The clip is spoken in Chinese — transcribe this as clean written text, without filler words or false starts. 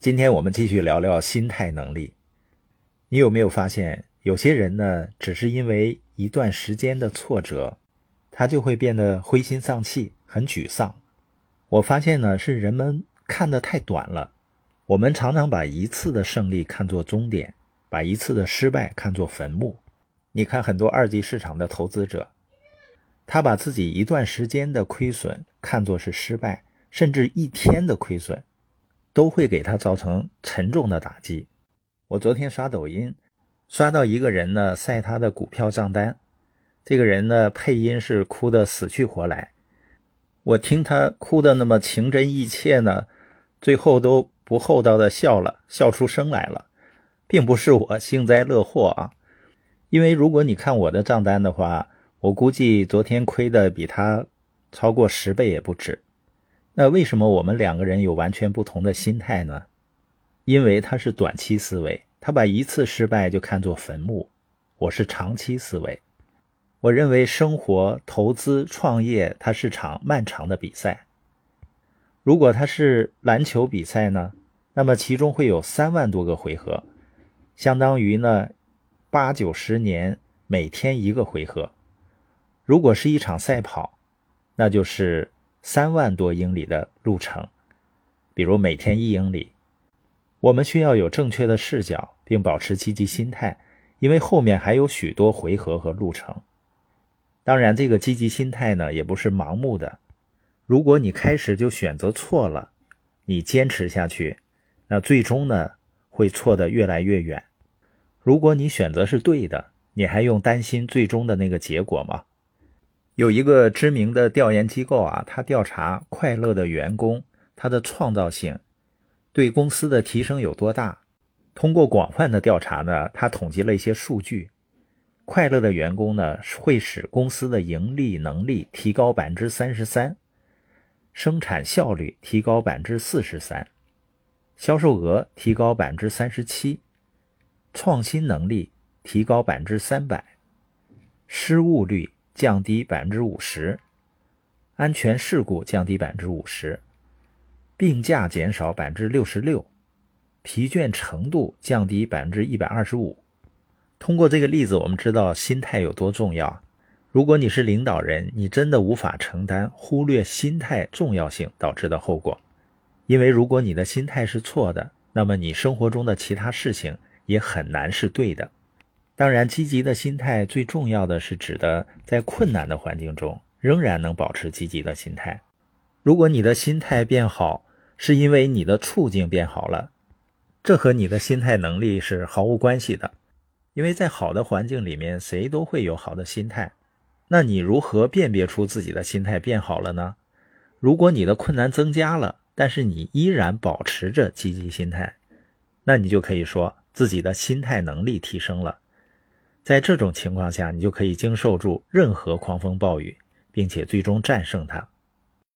今天我们继续聊聊心态能力。你有没有发现，有些人呢，只是因为一段时间的挫折，他就会变得灰心丧气，很沮丧。我发现呢，是人们看得太短了。我们常常把一次的胜利看作终点，把一次的失败看作坟墓。你看很多二级市场的投资者，他把自己一段时间的亏损看作是失败，甚至一天的亏损都会给他造成沉重的打击。我昨天刷抖音，刷到一个人呢晒他的股票账单，这个人呢配音是哭得死去活来，我听他哭得那么情真意切呢，最后都不厚道的笑了，笑出声来了，并不是我幸灾乐祸啊。因为如果你看我的账单的话，我估计昨天亏的比他超过10倍也不止。那为什么我们两个人有完全不同的心态呢？因为他是短期思维，他把一次失败就看作坟墓，我是长期思维。我认为生活、投资、创业，它是场漫长的比赛。如果它是篮球比赛呢，那么其中会有3万多个回合，相当于呢8、9、10年每天一个回合。如果是一场赛跑，那就是3万多英里的路程，比如每天1英里。我们需要有正确的视角，并保持积极心态，因为后面还有许多回合和路程。当然，这个积极心态呢，也不是盲目的。如果你开始就选择错了，你坚持下去，那最终呢，会错得越来越远。如果你选择是对的，你还用担心最终的那个结果吗？有一个知名的调研机构啊，他调查快乐的员工，他的创造性对公司的提升有多大。通过广泛的调查呢，他统计了一些数据。快乐的员工呢，会使公司的盈利能力提高 33%， 生产效率提高 43%， 销售额提高 37%， 创新能力提高 300%， 失误率降低 50%， 安全事故降低 50%， 病假减少 66%， 疲倦程度降低 125%。 通过这个例子，我们知道心态有多重要。如果你是领导人，你真的无法承担忽略心态重要性导致的后果。因为如果你的心态是错的，那么你生活中的其他事情也很难是对的。当然，积极的心态最重要的是指的在困难的环境中仍然能保持积极的心态。如果你的心态变好，是因为你的处境变好了，这和你的心态能力是毫无关系的。因为在好的环境里面，谁都会有好的心态。那你如何辨别出自己的心态变好了呢？如果你的困难增加了，但是你依然保持着积极心态，那你就可以说自己的心态能力提升了。在这种情况下，你就可以经受住任何狂风暴雨，并且最终战胜它。